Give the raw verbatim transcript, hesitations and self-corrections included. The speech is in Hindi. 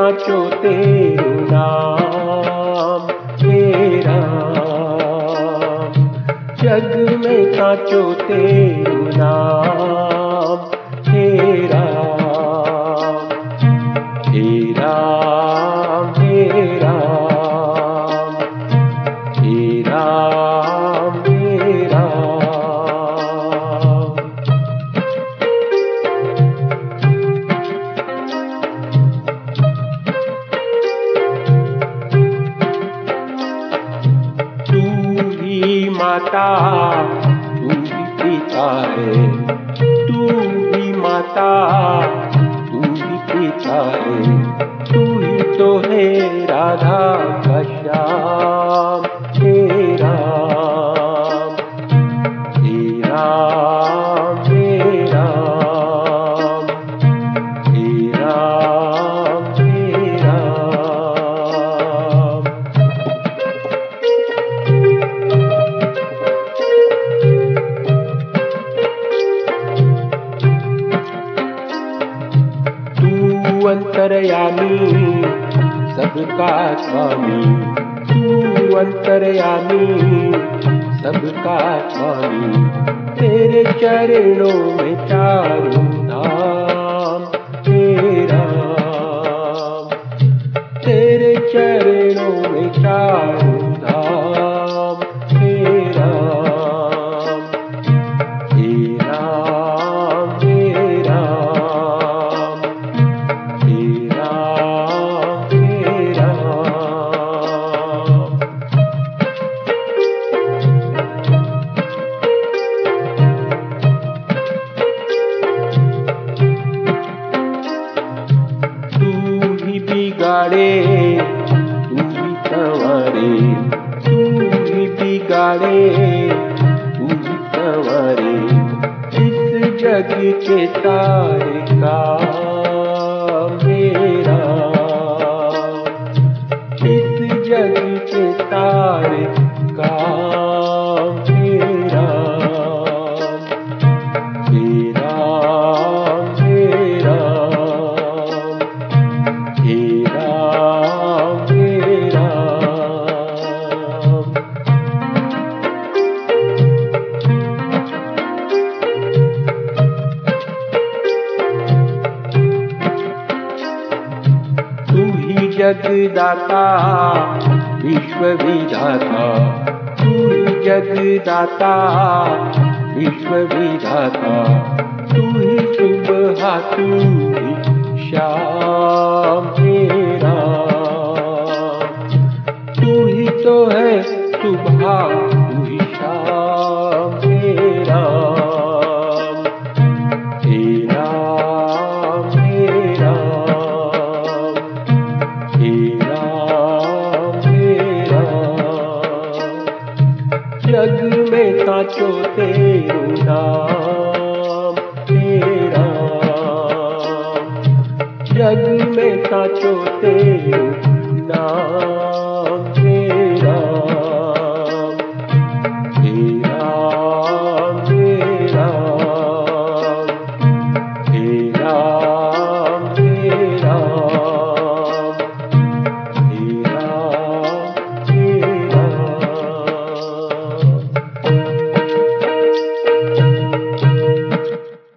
राचो तेरू नाम मेरा, जग में साचो तेरू नाम तेरा, तेरा मेरा, तेरा मेरा। माता तू भी पिता है, तू ही माता तू ही पिता है, तू ही तो है राधा का श्याम तेरा, तेरा मेरा, तेरा मेरा। अंतरयामी सबका स्वामी, तू अंतरयामी सबका स्वामी, तेरे चरणों में चारों धाम तेरा, तेरे चरणों में चारों धाम तेरा, तेरा मेरा, तेरा मेरा। तू ही बिगाड़े तू ही संवारे, तू ही बिगाड़े तू ही संवारे, इस जग के तारे का मेरा, इस जग के तारे का मेरा, तेरा मेरा, तेरा मेरा। जगदाता विश्व विधाता, तू ही जगदाता विश्व विधाता, तू ही सुबह तू ही शाम तेरा, तू ही तो है सुबह तू ही शाम तेरा, तेरा मेरा, तेरा मेरा। जग में साचो तेरू नाम तेरा, जग में साचो तेरू नाम।